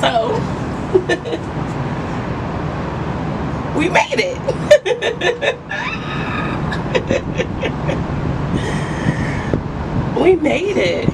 So we made it. We made it.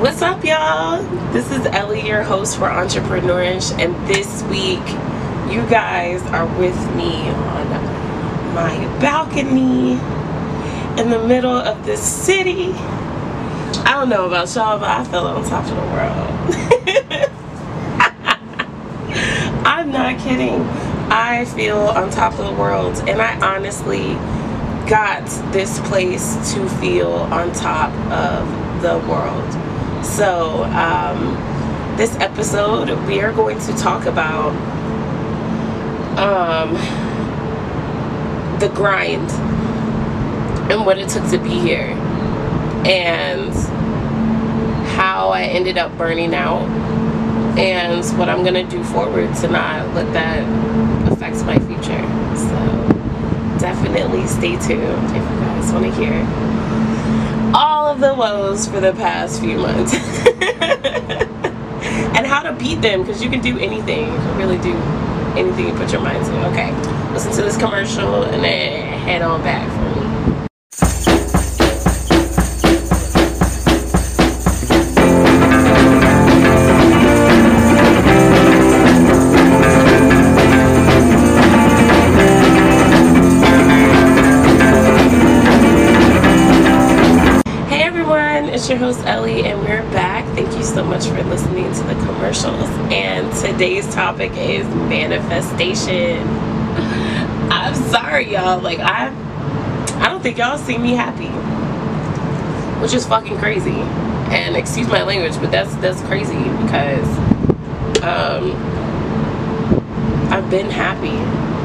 What's up, y'all? This is Ellie, your host for Entrepreneurish, and this week you guys are with me on my balcony in the middle of this city. I don't know about y'all, but I fell on top of the world. I'm not kidding. I feel on top of the world, and I honestly got this place to feel on top of the world. So this episode we are going to talk about the grind and what it took to be here and how I ended up burning out and what I'm gonna do forward to not let that affect my future. So definitely stay tuned if you guys want to hear all of the woes for the past few months and how to beat them, because you can do anything. You can really do anything you put your mind to. Okay, listen to this commercial and then head on back for me. Your host Ellie, and we're back. Thank you so much for listening to the commercials, and today's topic is manifestation. I'm sorry, y'all, like I don't think y'all see me happy, which is fucking crazy, and excuse my language, but that's crazy because I've been happy,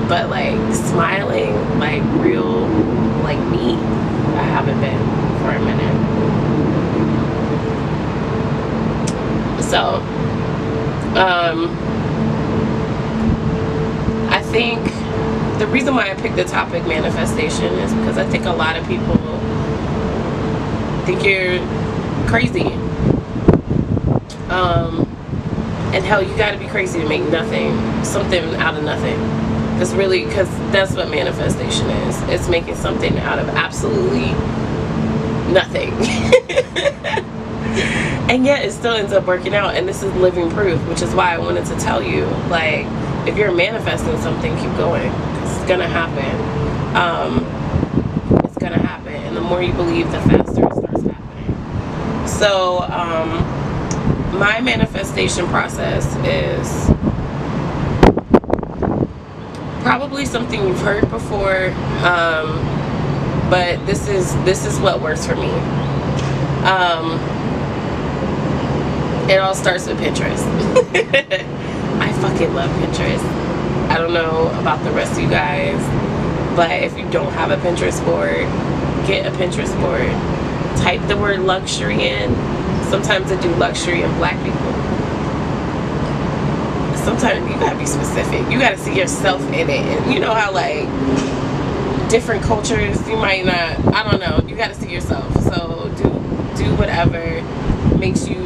but like smiling, like real, like me, I haven't been for a minute. So, I think the reason why I picked the topic manifestation is because I think a lot of people think you're crazy. And hell, you gotta be crazy to make nothing, something out of nothing. That's really, because that's what manifestation is. It's making something out of absolutely nothing. And yet it still ends up working out, and this is living proof, which is why I wanted to tell you, like, if you're manifesting something, keep going. It's gonna happen. It's gonna happen, and the more you believe, the faster it starts happening. So my manifestation process is probably something you've heard before, but this is what works for me. It all starts with Pinterest. I fucking love Pinterest. I don't know about the rest of you guys, but if you don't have a Pinterest board, get a Pinterest board. Type the word luxury in. Sometimes I do luxury in black people. Sometimes you gotta be specific. You gotta see yourself in it. And you know how, like, different cultures, you might not, I don't know, you gotta see yourself. So do whatever makes you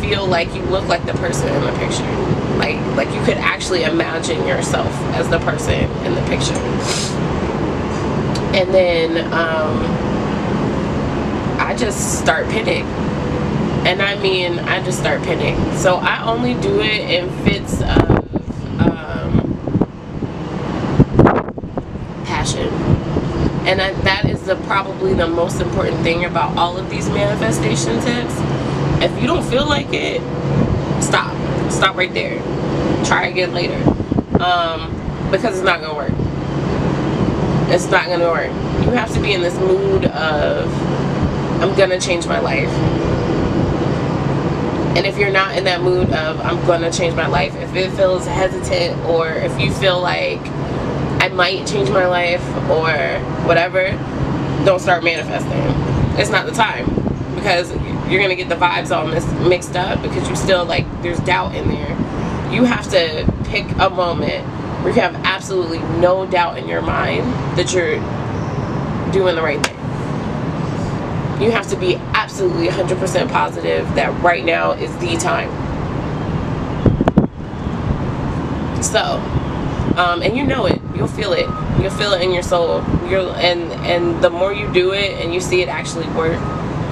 feel like you look like the person in the picture, like you could actually imagine yourself as the person in the picture. And then I just start pinning, and I mean I just start pinning. So I only do it in fits of passion, and that is probably the most important thing about all of these manifestation tips. If you don't feel like it, stop right there. Try again later, because it's not gonna work. It's not gonna work. You have to be in this mood of, I'm gonna change my life. And if you're not in that mood of, I'm gonna change my life, if it feels hesitant, or if you feel like I might change my life or whatever, don't start manifesting. It's not the time, because you're gonna get the vibes all mixed up, because you still, like, there's doubt in there. You have to pick a moment where you have absolutely no doubt in your mind that you're doing the right thing. You have to be absolutely 100% positive that right now is the time. So, and you know it. You'll feel it. You'll feel it in your soul. And the more you do it and you see it actually work,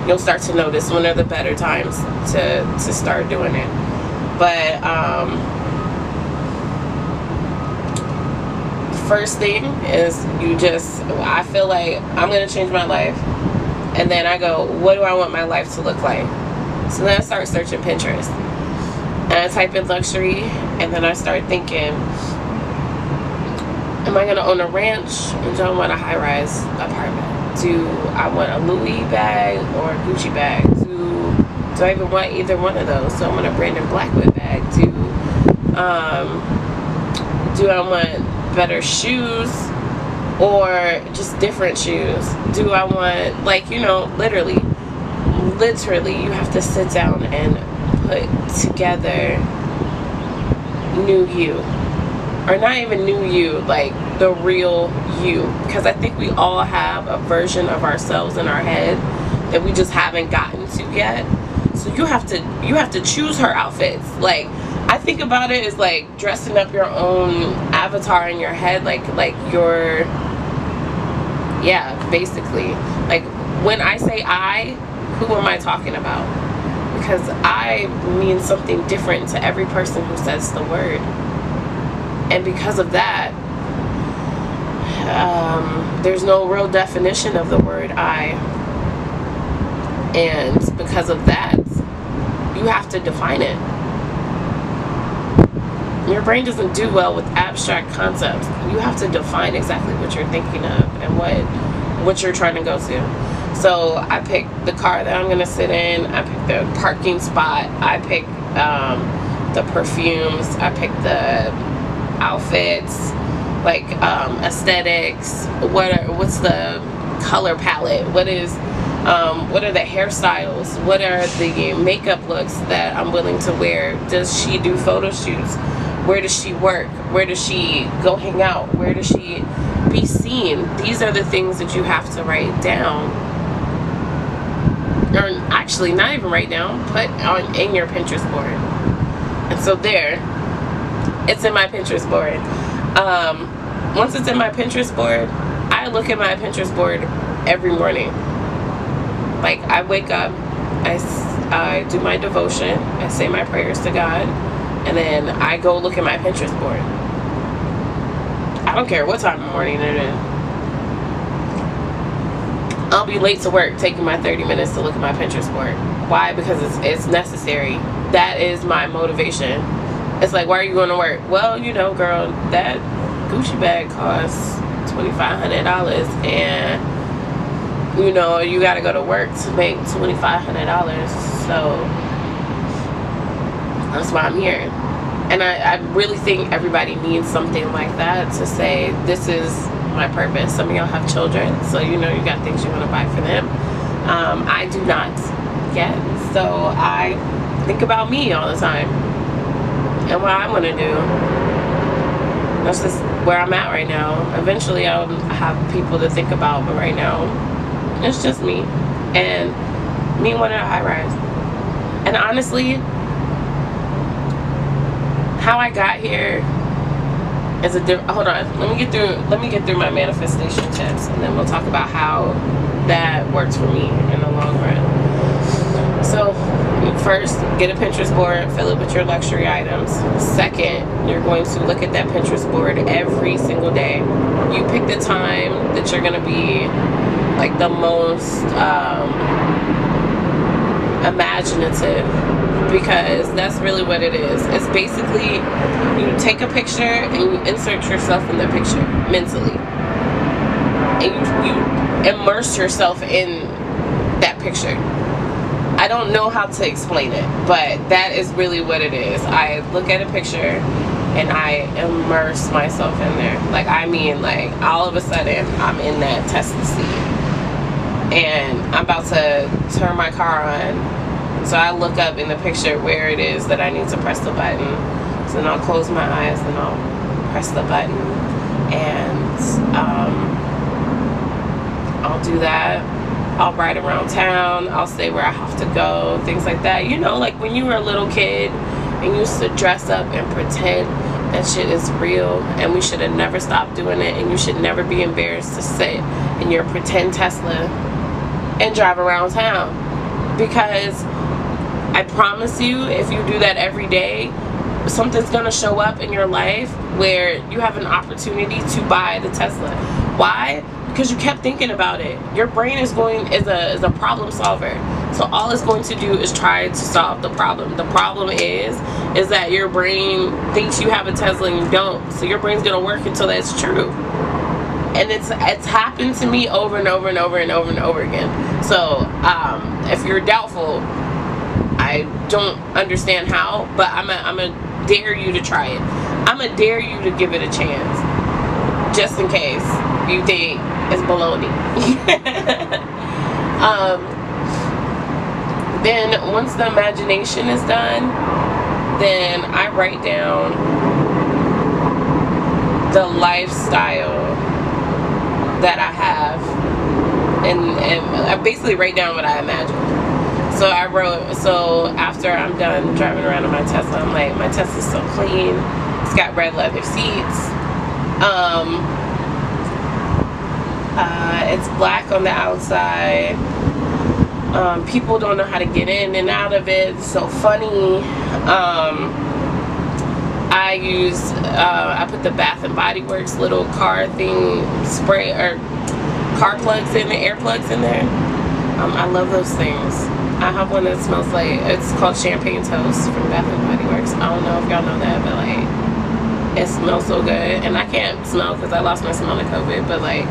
you'll start to notice when are the better times to start doing it. But the first thing is you just, I feel like I'm going to change my life. And then I go, what do I want my life to look like? So then I start searching Pinterest. And I type in luxury, and then I start thinking, am I going to own a ranch? And do I want a high-rise apartment? Do I want a Louis bag or a Gucci bag? Do I even want either one of those? So I want a Brandon Blackwood bag. Do I want better shoes? Or just different shoes? Do I want, like, you know, literally you have to sit down and put together new you, or not even new you, like the real you, because I think we all have a version of ourselves in our head that we just haven't gotten to yet. So you have to choose her outfits. Like, I think about it as like dressing up your own avatar in your head, like your, yeah, basically. Like, when I say I, who am I talking about? Because I means something different to every person who says the word. And because of that, there's no real definition of the word I. And because of that, you have to define it. Your brain doesn't do well with abstract concepts. You have to define exactly what you're thinking of and what you're trying to go to. So I pick the car that I'm going to sit in. I pick the parking spot. I pick the perfumes. I pick the outfits, like aesthetics. What's the color palette? What are the hairstyles? What are the makeup looks that I'm willing to wear? Does she do photo shoots? Where does she work? Where does she go hang out? Where does she be seen? These are the things that you have to write down. Or actually, not even write down, put on in your Pinterest board. And so there, it's in my Pinterest board. Once it's in my Pinterest board, I look at my Pinterest board every morning. Like, I wake up, I do my devotion, I say my prayers to God, and then I go look at my Pinterest board. I don't care what time in the morning it is. I'll be late to work, taking my 30 minutes to look at my Pinterest board. Why? Because it's necessary. That is my motivation. It's like, why are you going to work? Well, you know, girl, that Gucci bag costs $2,500, and you know, you gotta go to work to make $2,500, so that's why I'm here. And I really think everybody needs something like that to say, this is my purpose. Some of y'all have children, so you know you got things you want to buy for them. I do not yet, so I think about me all the time and what I want to do. That's just where I'm at right now. Eventually I'll have people to think about, but right now it's just me, and me wanting a high rise. And honestly, how I got here is hold on, let me get through my manifestation tips, and then we'll talk about how that works for me in the long run. So first, get a Pinterest board, fill it with your luxury items. Second, you're going to look at that Pinterest board every single day. You pick the time that you're going to be, like, the most imaginative, because that's really what it is. It's basically, you take a picture and you insert yourself in the picture mentally, and you immerse yourself in that picture. I don't know how to explain it, but that is really what it is. I look at a picture and I immerse myself in there. Like, I mean, like, all of a sudden I'm in that Tesla seat and I'm about to turn my car on. So I look up in the picture where it is that I need to press the button. So then I'll close my eyes and I'll press the button, and I'll do that. I'll ride around town, I'll say where I have to go, things like that. You know, like when you were a little kid and you used to dress up and pretend that shit is real, and we should have never stopped doing it, and you should never be embarrassed to sit in your pretend Tesla and drive around town. Because I promise you, if you do that every day, something's gonna show up in your life where you have an opportunity to buy the Tesla. Why? Because you kept thinking about it. Your brain is a problem solver. So all it's going to do is try to solve the problem. The problem is that your brain thinks you have a Tesla and you don't. So your brain's gonna work until that's true. And it's happened to me over and over and over and over and over again. So if you're doubtful, I don't understand how, but I'm a dare you to try it. I'm a dare you to give it a chance, just in case you think it's baloney. Then once the imagination is done, then I write down the lifestyle that I have, and I basically write down what I imagined. So I wrote, so after I'm done driving around in my Tesla, I'm like, my Tesla's so clean, it's got red leather seats, it's black on the outside, people don't know how to get in and out of it, it's so funny. I put the Bath and Body Works little car thing spray, or car plugs in, the air plugs in there. I love those things. I have one that smells like, it's called Champagne Toast from Bath and Body Works. I don't know if y'all know that, but like, it smells so good. And I can't smell because I lost my smell to COVID, but like,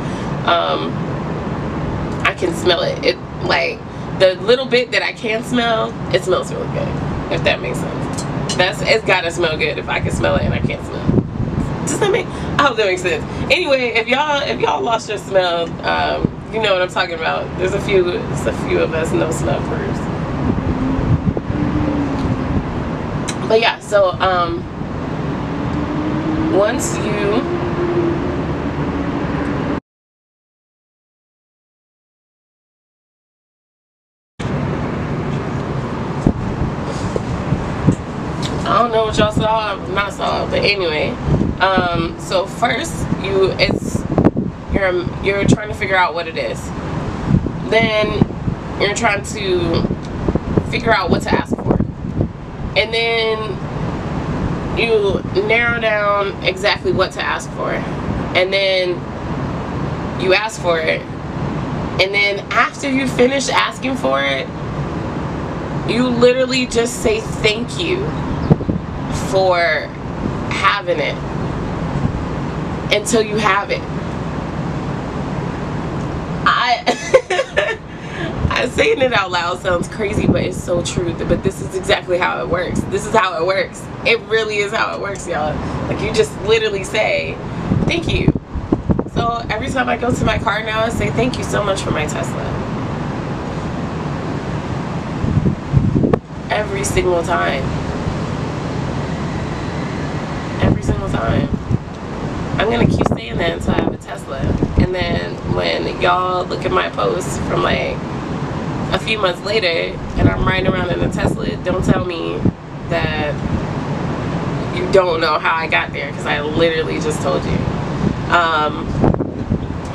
I can smell it. It, like, the little bit that I can smell, it smells really good, if that makes sense. It's gotta smell good if I can smell it and I can't smell it. Does that make, I hope that makes sense. Anyway, if y'all lost your smell, you know what I'm talking about. There's a few of us no smell purrs. But yeah, so once you I don't know what y'all saw, not saw, but anyway, so first you're trying to figure out what it is. Then you're trying to figure out what to ask for. And then you narrow down exactly what to ask for. And then you ask for it. And then after you finish asking for it, you literally just say thank you for having it until you have it. Saying it out loud sounds crazy, but it's so true. But this is exactly how it works. This is how it works. It really is how it works, y'all. Like, you just literally say, thank you. So every time I go to my car now, I say, thank you so much for my Tesla. Every single time. Every single time. I'm going to keep saying that until I have a Tesla. And then when y'all look at my posts from like a few months later and I'm riding around in a Tesla, don't tell me that you don't know how I got there, because I literally just told you.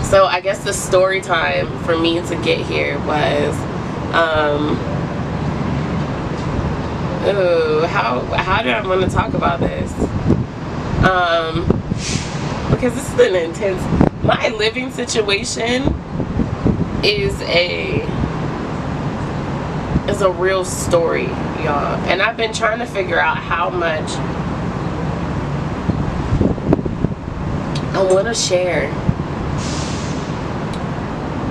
So I guess the story time for me to get here was how do I want to talk about this? Because this is an intense, my living situation is a real story, y'all, and I've been trying to figure out how much I want to share,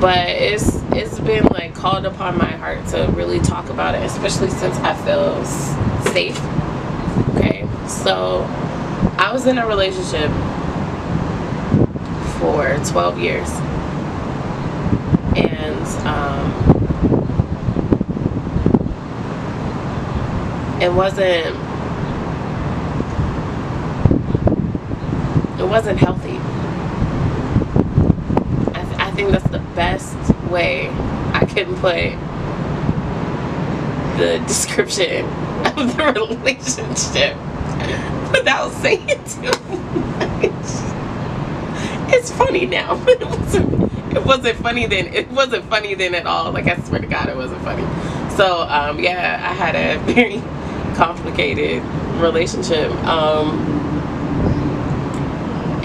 but it's been like called upon my heart to really talk about it, especially since I feel safe. Okay, so I was in a relationship for 12 years, and it wasn't healthy. I think that's the best way I can put the description of the relationship without saying it too much. It's funny now, but it wasn't funny then. It wasn't funny then at all. Like, I swear to God, it wasn't funny. So yeah, I had a very complicated relationship,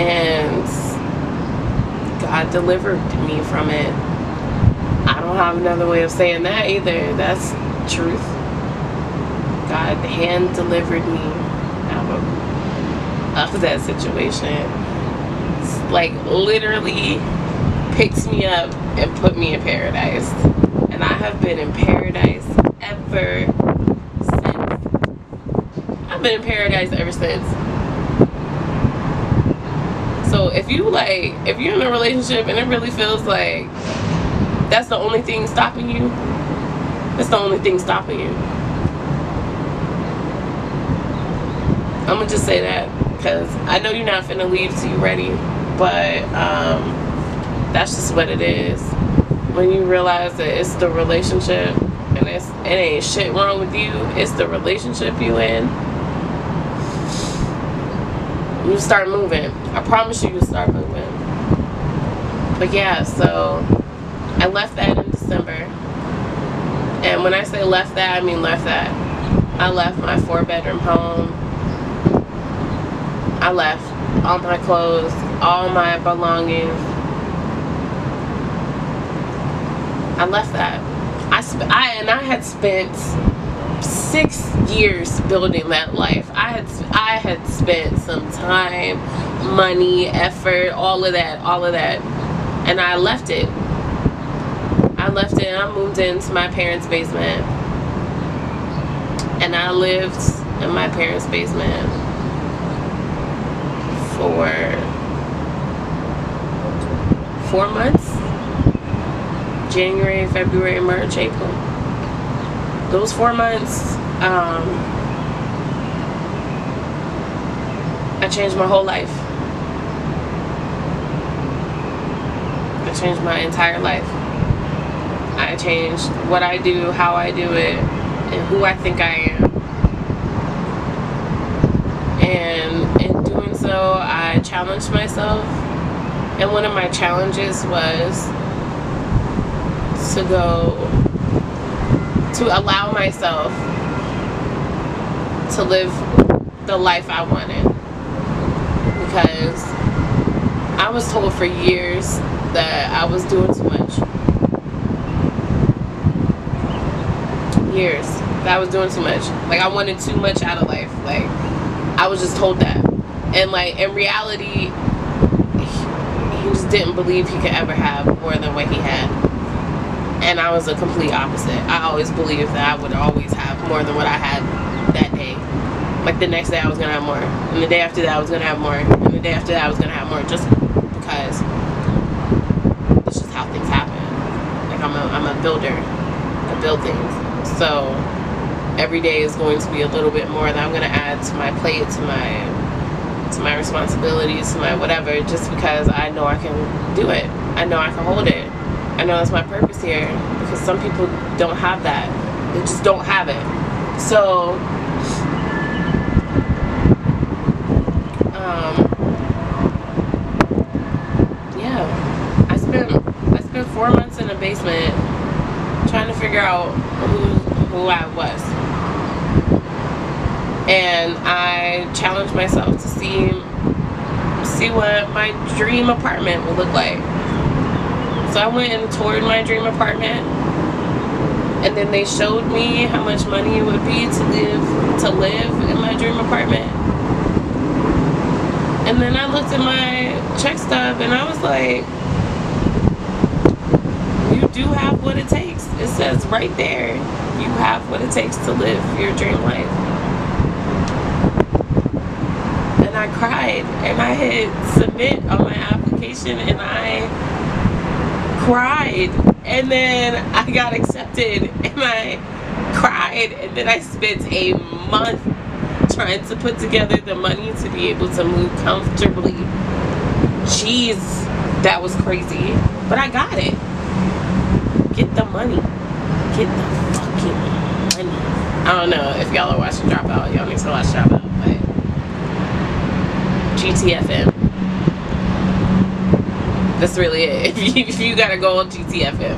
and God delivered me from it. I don't have another way of saying that either. That's truth. God hand delivered me out of that situation. It's like, literally picked me up and put me in paradise, and I have been in paradise ever since. I've been in paradise ever since. So if you're in a relationship and it really feels like that's the only thing stopping you, that's the only thing stopping you. I'm gonna just say that, because I know you're not finna leave till you're ready, but that's just what it is. When you realize that it's the relationship, and it ain't shit wrong with you, it's the relationship you in, you start moving. I promise you, you start moving. But yeah, so I left that in December. And when I say left that, I mean left that. I left my 4-bedroom home. I left all my clothes, all my belongings. I left that. I had spent 6 years building that life. I had spent some time, money, effort, all of that, and I left it. I left it, and I moved into my parents' basement, and I lived in my parents' basement for 4 months. January, February, March, April. Those 4 months, I changed my whole life. I changed my entire life. I changed what I do, how I do it, and who I think I am. And in doing so, I challenged myself. And one of my challenges was to allow myself to live the life I wanted, because I was told for years that I was doing too much. Years that I was doing too much. Like, I wanted too much out of life. Like, I was just told that, and like, in reality, he just didn't believe he could ever have more than what he had. And I was the complete opposite. I always believed that I would always have more than what I had that day. Like, the next day I was gonna have more, and the day after that I was gonna have more, and the day after that I was gonna have more, just because that's just how things happen. Like, I'm a builder. I build things. So every day is going to be a little bit more that I'm gonna add to my plate, to my responsibilities, to my whatever, just because I know I can do it. I know I can hold it. I know that's my purpose here, because some people don't have that. They just don't have it. So yeah, I spent 4 months in a basement trying to figure out who I was, and I challenged myself to see what my dream apartment would look like. So I went and toured my dream apartment, and then they showed me how much money it would be to live in my dream apartment. And then I looked at my check stub, and I was like, you do have what it takes. It says right there, you have what it takes to live your dream life. And I cried, and I had submit on my application and I cried, and then I got accepted and I cried, and then I spent a month trying to put together the money to be able to move comfortably. Jeez, that was crazy, but I got it. Get the money. Get the fucking money. I don't know if y'all are watching Dropout. Y'all need to watch Dropout, but GTFM. That's really it. If you gotta go on GTFM.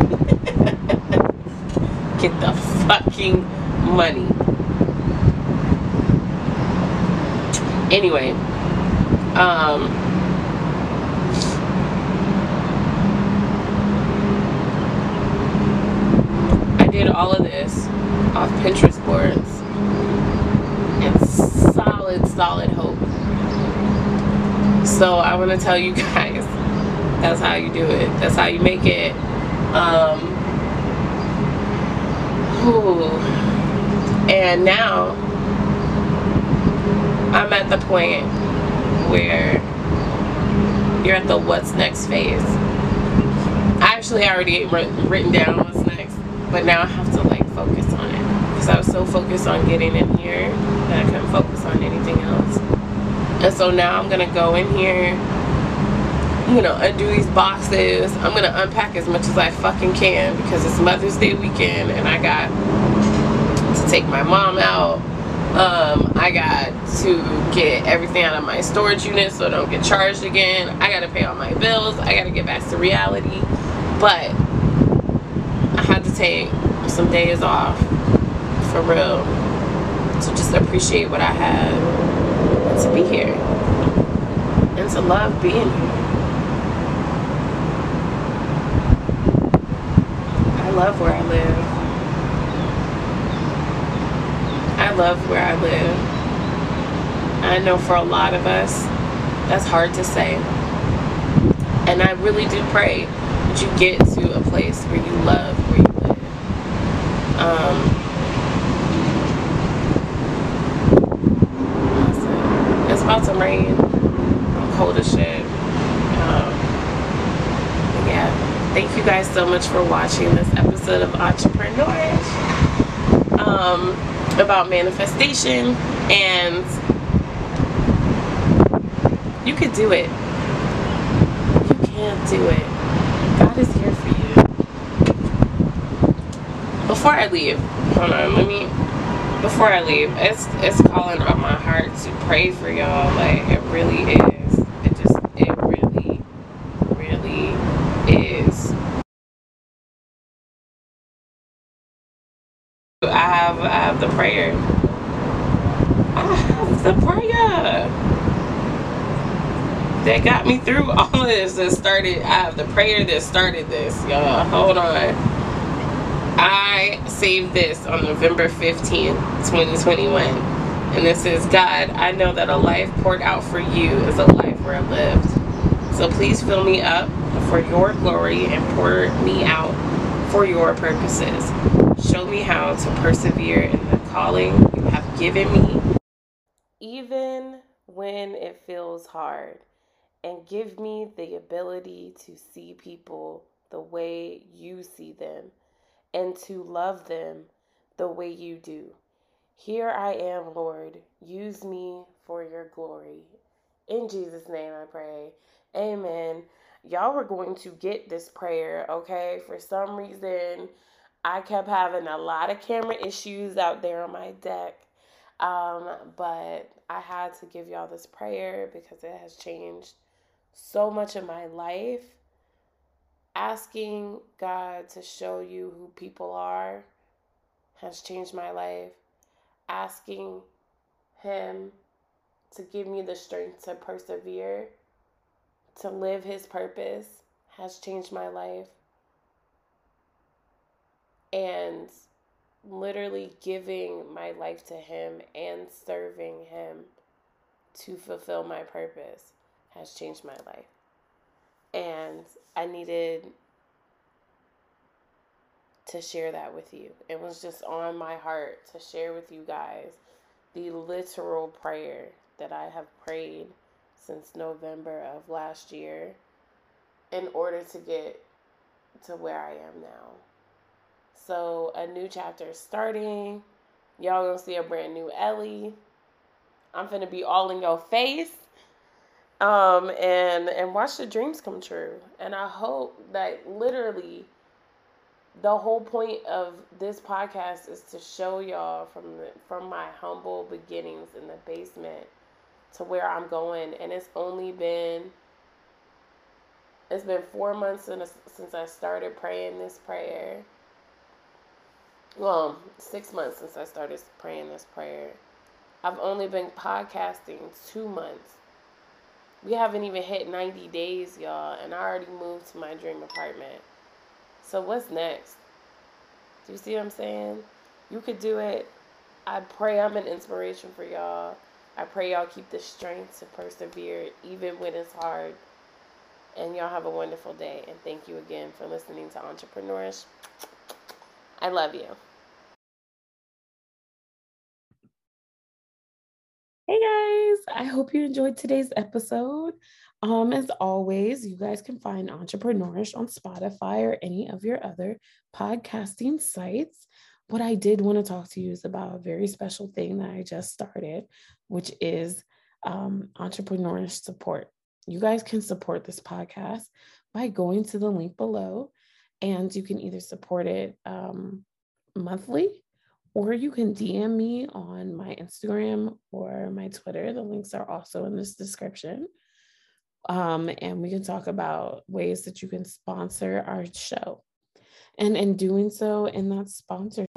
Get the fucking money. Anyway, I did all of this off Pinterest boards and solid hope. So I want to tell you guys, that's how you do it. That's how you make it. And now I'm at the point where you're at the what's next phase. I actually already written down what's next, but now I have to like focus on it, because I was so focused on getting in here that I couldn't focus on anything else. And so now I'm gonna go in here, I'm gonna undo these boxes, I'm gonna unpack as much as I fucking can, because it's Mother's Day weekend and I got to take my mom out. I got to get everything out of my storage unit so I don't get charged again. I gotta pay all my bills. I gotta get back to reality. But I had to take some days off for real to just appreciate what I had, to be here and to love being here. I love where I live. I love where I live. I know for a lot of us that's hard to say, and I really do pray that you get to a place where you love where you live. About to rain. I'm cold as shit. Yeah. Thank you guys so much for watching this episode of Entrepreneurish about manifestation, and you can do it. You can do it. God is here for you. Before I leave, hold on, before I leave, it's calling on my heart to pray for y'all. Like, it really is. It really, really is. I have the prayer. I have the prayer that got me through all of this. I have the prayer that started this, y'all. Hold on. I saved this on November 15th, 2021. And this is, God, I know that a life poured out for you is a life well lived. So please fill me up for your glory and pour me out for your purposes. Show me how to persevere in the calling you have given me, even when it feels hard. And give me the ability to see people the way you see them, and to love them the way you do. Here I am, Lord. Use me for your glory. In Jesus' name I pray. Amen. Y'all were going to get this prayer, okay? For some reason, I kept having a lot of camera issues out there on my deck. But I had to give y'all this prayer because it has changed so much of my life. Asking God to show you who people are has changed my life. Asking Him to give me the strength to persevere, to live His purpose, has changed my life. And literally giving my life to Him and serving Him to fulfill my purpose has changed my life. And I needed to share that with you. It was just on my heart to share with you guys the literal prayer that I have prayed since November of last year in order to get to where I am now. So a new chapter is starting. Y'all gonna see a brand new Ellie. I'm finna be all in your face. And watch the dreams come true. And I hope that literally the whole point of this podcast is to show y'all from my humble beginnings in the basement to where I'm going. And it's been 4 months since I started praying this prayer. Well, 6 months since I started praying this prayer. I've only been podcasting 2 months. We haven't even hit 90 days, y'all, and I already moved to my dream apartment. So what's next? Do you see what I'm saying? You could do it. I pray I'm an inspiration for y'all. I pray y'all keep the strength to persevere even when it's hard. And y'all have a wonderful day. And thank you again for listening to Entrepreneurish. I love you. Hey guys, I hope you enjoyed today's episode. As always, you guys can find Entrepreneurish on Spotify or any of your other podcasting sites. What I did want to talk to you is about a very special thing that I just started, which is Entrepreneurish support. You guys can support this podcast by going to the link below, and you can either support it monthly, or you can DM me on my Instagram or my Twitter. The links are also in this description. And we can talk about ways that you can sponsor our show. And in doing so, in that sponsor